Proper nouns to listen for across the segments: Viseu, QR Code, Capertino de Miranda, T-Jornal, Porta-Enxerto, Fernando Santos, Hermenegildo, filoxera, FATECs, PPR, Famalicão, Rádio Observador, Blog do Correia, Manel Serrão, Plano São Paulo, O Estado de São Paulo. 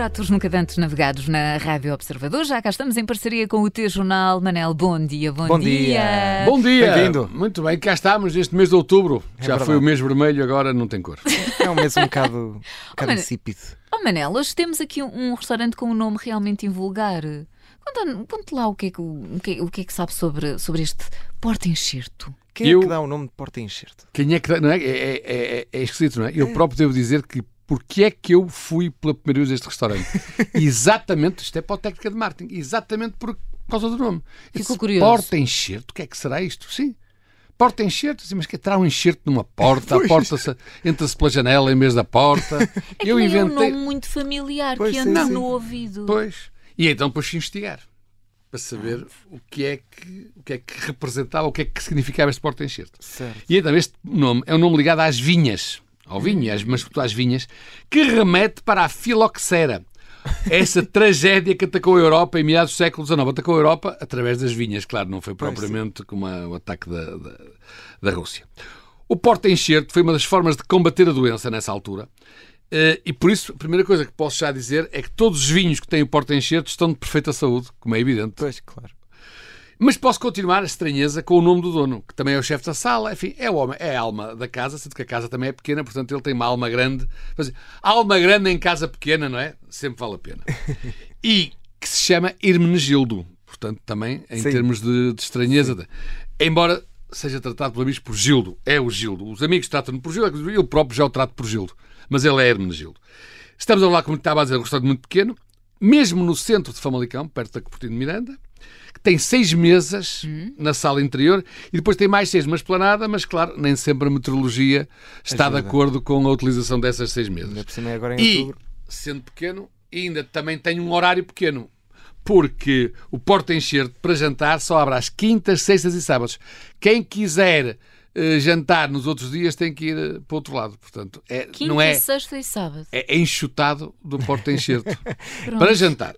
Pratos Nunca Dantes Navegados na Rádio Observador. Já cá estamos em parceria com o T-Jornal. Manel, bom dia, bom dia. Bom dia. Bem-vindo. Muito bem, cá estamos neste mês de outubro. Já foi o mês vermelho, agora não tem cor. É um mês um bocado insípido. Oh Manel, hoje temos aqui um restaurante com um nome realmente invulgar. Conta lá o que é que sabe sobre este Porta-Enxerto. Quem é que dá o nome de Porta-Enxerto? Quem é que dá? Não é? É esquisito, não é? Eu próprio devo dizer que porque é que eu fui pela primeira vez a este restaurante. Exatamente, isto é para a técnica de marketing, exatamente por causa do nome. Fico curioso. Porta-Enxerto, o que é que será isto? Sim. Porta-enxerto, mas que terá um enxerto numa porta, a porta entra-se pela janela em vez da porta. É que inventei... um nome muito familiar, pois, que anda no ouvido. Pois. E então pus-se investigar para saber o que é que representava, o que é que significava este Porta-Enxerto. E então este nome é um nome ligado às vinhas, mas às vinhas, que remete para a filoxera. Essa tragédia que atacou a Europa em meados do século XIX. Atacou a Europa através das vinhas, claro, não foi propriamente como o ataque da Rússia. O Porta-Enxerto foi uma das formas de combater a doença nessa altura. E por isso, a primeira coisa que posso já dizer é que todos os vinhos que têm o Porta-Enxerto estão de perfeita saúde, como é evidente. Pois, claro. Mas posso continuar a estranheza com o nome do dono, que também é o chefe da sala, enfim, é o homem, é a alma da casa, sendo que a casa também é pequena, portanto ele tem uma alma grande. Mas, alma grande em casa pequena, não é? Sempre vale a pena. E que se chama Hermenegildo, portanto também em termos de estranheza. Sim. Embora seja tratado pelo amigo por Gildo, é o Gildo. Os amigos tratam-no por Gildo, eu próprio já o trato por Gildo. Mas ele é Hermenegildo. Estamos a falar, como estava a dizer, um restaurante muito pequeno, mesmo no centro de Famalicão, perto da Capertino de Miranda, que tem 6 mesas na sala interior e depois tem mais 6 na esplanada, mas claro, nem sempre a meteorologia está de acordo com a utilização dessas 6 mesas. Ainda agora em outubro. Sendo pequeno, ainda também tem um horário pequeno, porque o Porta-Enxerto para jantar só abre às quintas, sextas e sábados. Quem quiser jantar nos outros dias tem que ir para o outro lado. Portanto, Quinta, sexta e sábado. É enxutado do Porta-Enxerto. Para jantar.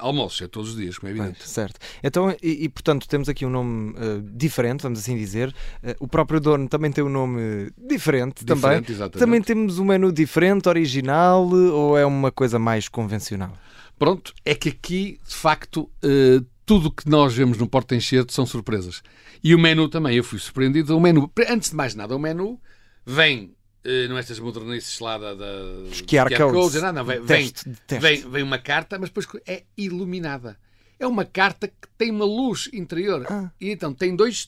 Almoço, é todos os dias, como é evidente. Bem, certo. Então, portanto, temos aqui um nome diferente, vamos assim dizer. O próprio dono também tem um nome diferente também. Exatamente. Também temos um menu diferente, original, ou é uma coisa mais convencional? Pronto, é que aqui, de facto... tudo o que nós vemos no Porta-Enxerto são surpresas. E o menu também, eu fui surpreendido. O menu, antes de mais nada, o menu vem, não estas modernices lá dos QR Codes, vem uma carta, mas depois é iluminada. É uma carta que tem uma luz interior. E então tem dois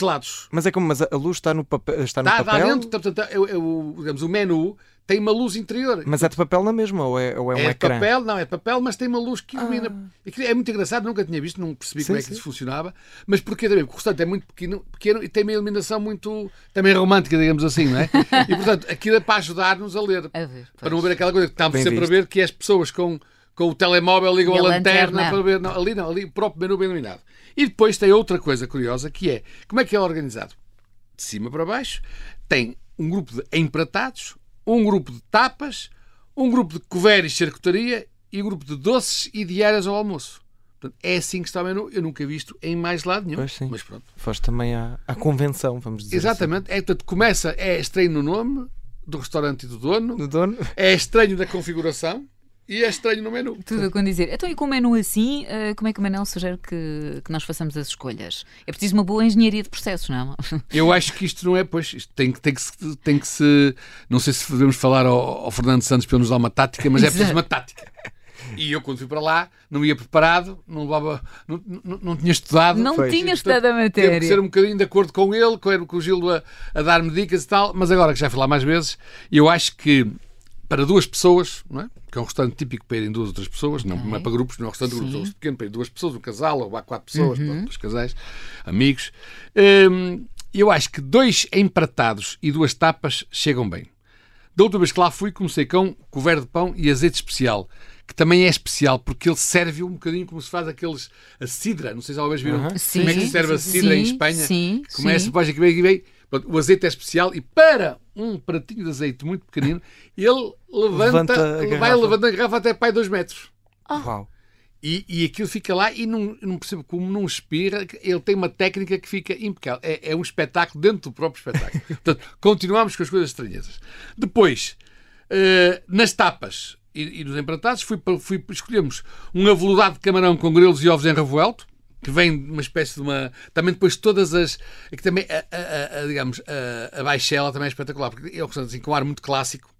lados. Mas é como? Mas a luz está no papel? Está dentro, portanto, digamos, o menu tem uma luz interior. Mas é de papel na mesma? Ou é um ecrã? É de papel, mas tem uma luz que ilumina. É muito engraçado, nunca tinha visto, não percebi como é que isso funcionava. Mas porque também, porque o restaurante é muito pequeno e tem uma iluminação muito, também romântica, digamos assim, não é? E, portanto, aquilo é para ajudar-nos a ler. Para não ver aquela coisa que estamos sempre a ver, que é as pessoas com o telemóvel ligam a lanterna para ver. Ali o próprio menu bem iluminado. E depois tem outra coisa curiosa, que é como é que é organizado? De cima para baixo, tem um grupo de empratados, um grupo de tapas, um grupo de couveres e charcutaria e um grupo de doces e diárias ao almoço. Portanto, é assim que está o menu. Eu nunca vi isto em mais lado nenhum. Mas pronto. Foste também à convenção, vamos dizer. Exatamente. Assim. Portanto, começa, é estranho no nome do restaurante e do dono. É estranho na configuração. E é estranho no menu. Tudo a condizer. Então, e com o menu assim, como é que o Manel sugere que nós façamos as escolhas? É preciso uma boa engenharia de processos, não é? Eu acho que isto não é, pois. Isto tem que se... Não sei se devemos falar ao Fernando Santos para ele nos dar uma tática, mas é preciso uma tática. E eu, quando fui para lá, não ia preparado, não tinha estudado. Não tinha estudado a matéria. Teve que ser um bocadinho de acordo com ele, com o Gildo a dar-me dicas e tal, mas agora que já fui lá mais vezes, eu acho que para 2 pessoas, não é? Que é um restaurante típico para irem 2 ou 3 pessoas, não é para grupos, não é um restaurante de grupos, é um restaurante pequeno para ir 2 pessoas, um casal, ou há 4 pessoas, pronto, 2 casais, amigos. Eu acho que 2 empratados e 2 tapas chegam bem. Da última vez que lá fui, comecei com couvert de pão e azeite especial, que também é especial porque ele serve um bocadinho como se faz a cidra, não sei se alguma vez viram como é que se serve a cidra em Espanha. Começa depois aqui bem. O azeite é especial e para um pratinho de azeite muito pequenino, ele levanta a garrafa até para aí 2 metros. Uau. E aquilo fica lá e não percebo como não expira. Ele tem uma técnica que fica impecável. É um espetáculo dentro do próprio espetáculo. Portanto, continuamos com as coisas estranhas. Depois, nas tapas e nos empratados, escolhemos um aveludado de camarão com grelos e ovos em revuelto, que vem de uma espécie de uma... Também depois todas as... que também, digamos, a baixela também é espetacular, porque é um restaurante assim, com um ar muito clássico,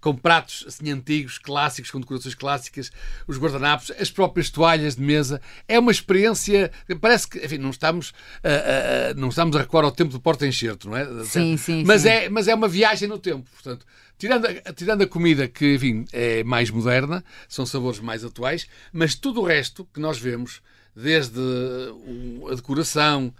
com pratos assim antigos, clássicos, com decorações clássicas, os guardanapos, as próprias toalhas de mesa. É uma experiência... Parece que, enfim, não estamos a recuar ao tempo do Porta-Enxerto, não é? Sim, sim, mas sim. Mas é uma viagem no tempo, portanto. Tirando a comida que, enfim, é mais moderna, são sabores mais atuais, mas tudo o resto que nós vemos, desde a decoração,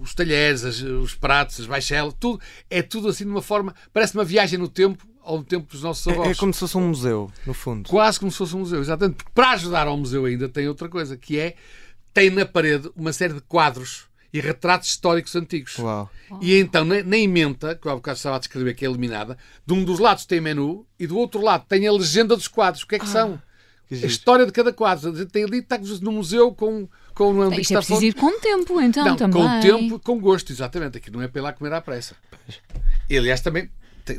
os talheres, os pratos, as baixelas, tudo, é tudo assim de uma forma, parece uma viagem no tempo, ao tempo dos nossos avós. É como se fosse um museu, no fundo. Quase como se fosse um museu, exatamente. Porque para ajudar ao museu ainda tem outra coisa, que é, tem na parede uma série de quadros e retratos históricos antigos. Uau. E então, na emenda, que eu há bocado estava a descrever, que é eliminada, de um dos lados tem menu e do outro lado tem a legenda dos quadros. O que é que são? A história de cada quadro. A gente tem ali, está no museu com um ambiente. Isto é preciso ir com o tempo, então, não, também. Com o tempo, com gosto, exatamente. Aqui não é para ir lá comer à pressa. E, aliás, também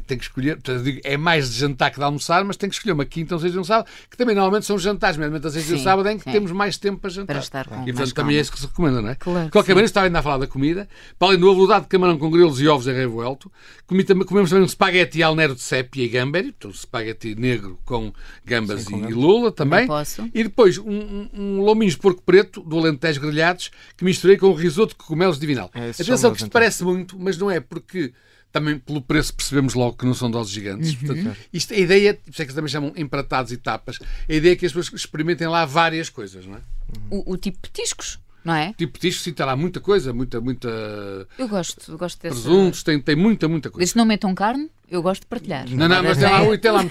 tem que escolher, é mais de jantar que de almoçar, mas tem que escolher uma quinta ou sexta e um sábado, que também normalmente são jantares, mesmo às 6 e um sábado, em que temos mais tempo para jantar. Para estar com, e, portanto, também é isso que se recomenda, não é? Claro, de qualquer maneira, estava ainda a falar da comida. Para além do aveludado de camarão com grelos e ovos em revuelto, comemos também um espaguete al nero de sépia e gamberi, então, espaguete negro com gambas e lula também. E depois um lominho de porco preto, do Alentejo grelhados, que misturei com um risoto de cogumelos divinal. Atenção, que isto parece muito, mas não é, porque... Também pelo preço percebemos logo que não são doses gigantes. Portanto, isto, a ideia, por isso é que também chamam empratados e tapas, a ideia é que as pessoas experimentem lá várias coisas, não é? O tipo petiscos, não é? O tipo petiscos, sim, está lá muita coisa, muita... Eu gosto desse... Presuntos, tem muita coisa. Desde não metam carne, eu gosto de partilhar. Não, mas tem lá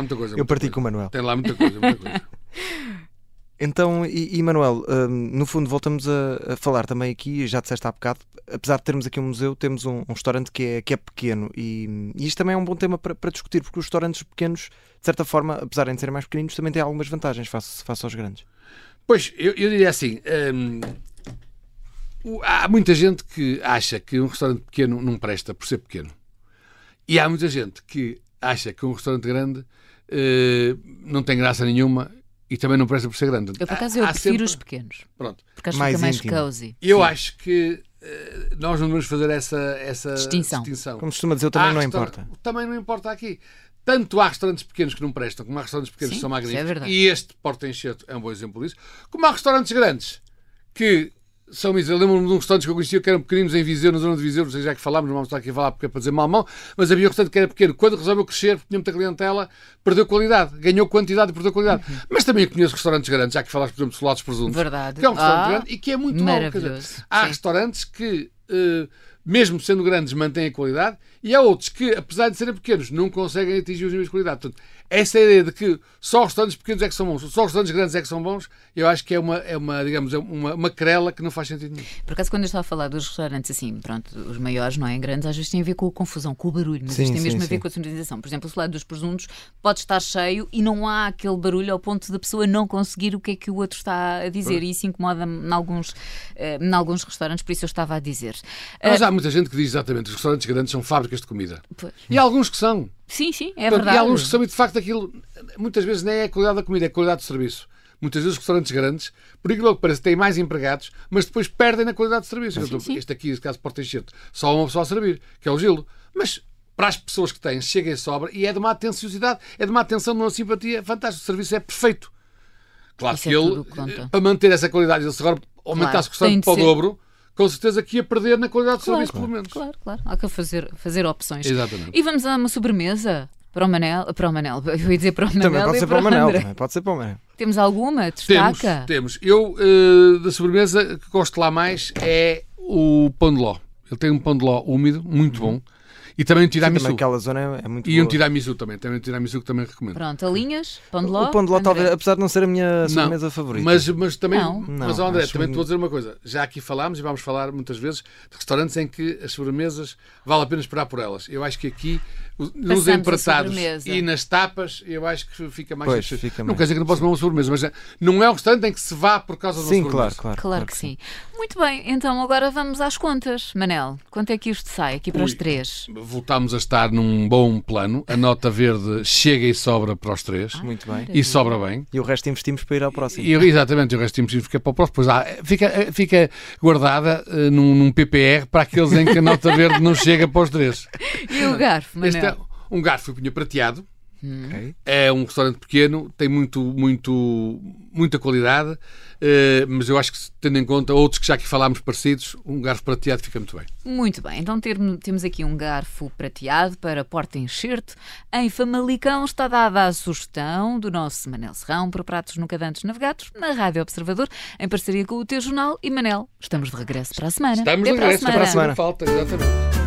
muita coisa, Eu partilho com o Manuel. Tem lá muita coisa. Então, e Manuel, no fundo voltamos a falar também aqui, já disseste há bocado, apesar de termos aqui um museu, temos um restaurante que é pequeno e isto também é um bom tema para discutir, porque os restaurantes pequenos, de certa forma, apesar de serem mais pequeninos, também têm algumas vantagens face aos grandes. Pois, eu diria assim, há muita gente que acha que um restaurante pequeno não presta por ser pequeno e há muita gente que acha que um restaurante grande não tem graça nenhuma e também não presta por ser grande. Eu, por acaso, eu prefiro sempre... os pequenos. Pronto. Porque acho que fica mais cozy. Eu acho que nós não devemos fazer essa distinção. Como costuma dizer, o tamanho não importa. O tamanho não importa aqui. Tanto há restaurantes pequenos que não prestam, como há restaurantes pequenos que são magníficos. É, e este Porta-Enxerto é um bom exemplo disso. Como há restaurantes grandes que são miseráveis. Lembro-me de um restaurante que eu conhecia que eram pequeninos em Viseu, na zona de Viseu, não sei já que falámos, não vamos estar aqui a falar porque é para dizer mal, mas havia um restaurante que era pequeno. Quando resolveu crescer, porque tinha muita clientela, perdeu qualidade, ganhou quantidade e perdeu qualidade. Uhum. Mas também eu conheço restaurantes grandes, já que falaste, por exemplo, de Solados Presuntos. Verdade. Que é um restaurante grande e que é muito bom. Há restaurantes que, mesmo sendo grandes, mantêm a qualidade e há outros que, apesar de serem pequenos, não conseguem atingir os níveis de qualidade. Portanto, essa ideia de que só restaurantes pequenos é que são bons, só restaurantes grandes é que são bons, eu acho que é uma querela que não faz sentido nenhum. Por acaso, quando eu estava a falar dos restaurantes assim, pronto, os maiores, não é? Grandes, às vezes tem a ver com a confusão, com o barulho, mas isto tem mesmo a ver com a sonorização. Por exemplo, o lado dos presuntos pode estar cheio e não há aquele barulho ao ponto da pessoa não conseguir o que é que o outro está a dizer e isso incomoda em alguns restaurantes, por isso eu estava a dizer. Mas há muita gente que diz exatamente que os restaurantes grandes são fábricas de comida. Pois. E há alguns que são. Sim, é verdade. E há alguns que sabem, de facto, aquilo muitas vezes nem é a qualidade da comida, é a qualidade do serviço. Muitas vezes os restaurantes grandes, por aquilo que parece, têm mais empregados, mas depois perdem na qualidade do serviço. Sim. Este aqui, neste caso, Porta-Enxerto, só há uma pessoa a servir, que é o Gilo. Mas para as pessoas que têm, chega e sobra, e é de uma atenciosidade, é de uma atenção, de uma simpatia fantástica. O serviço é perfeito. Claro que ele, para manter essa qualidade, ele se agora aumentasse o restaurante para o dobro, com certeza que ia perder na qualidade do serviço, pelo menos. Claro. Há que fazer opções. Exatamente. E vamos a uma sobremesa para o Manel. Eu ia dizer para o Manel. Também pode ser para o Manel. Temos alguma? Destaca? Temos. Eu, da sobremesa, que gosto lá mais é o pão de ló. Ele tem um pão de ló úmido, muito bom. E também um tiramisu. Também aquela zona é muito boa. Um tiramisu também. Tem um tiramisu que também recomendo. Pronto, alinhas, pão de ló. O pão de ló, talvez, apesar de não ser a minha sobremesa favorita. Mas também, não, André, também te vou dizer uma coisa. Já aqui falámos e vamos falar muitas vezes de restaurantes em que as sobremesas vale a pena esperar por elas. Eu acho que aqui, nos empratados e nas tapas, eu acho que fica mais... Fica mais. Não quer dizer que não posso comer uma sobremesa, mas não é um restaurante em que se vá por causa de uma sobremesa. Claro que sim. Muito bem, então agora vamos às contas, Manel. Quanto é que isto sai aqui para os três? voltámos a estar num bom plano. A nota verde chega e sobra para os três. Muito bem. E sobra bem. E o resto investimos para ir ao próximo. E, exatamente, o resto investimos para o próximo. Pois fica guardada num PPR para aqueles em que a nota verde não chega para os três. E o garfo, Manel? Este é um garfo prateado. Okay. É um restaurante pequeno, tem muita qualidade, mas eu acho que, tendo em conta outros que já aqui falámos parecidos, um garfo prateado fica muito bem. Muito bem, então temos aqui um garfo prateado para Porta-Enxerto. Em Famalicão está dada a sugestão do nosso Manel Serrão para pratos nunca antes navegados, na Rádio Observador, em parceria com o T-Jornal. E Manel, estamos de regresso para a semana. Estamos de regresso para a semana. Falta, exatamente.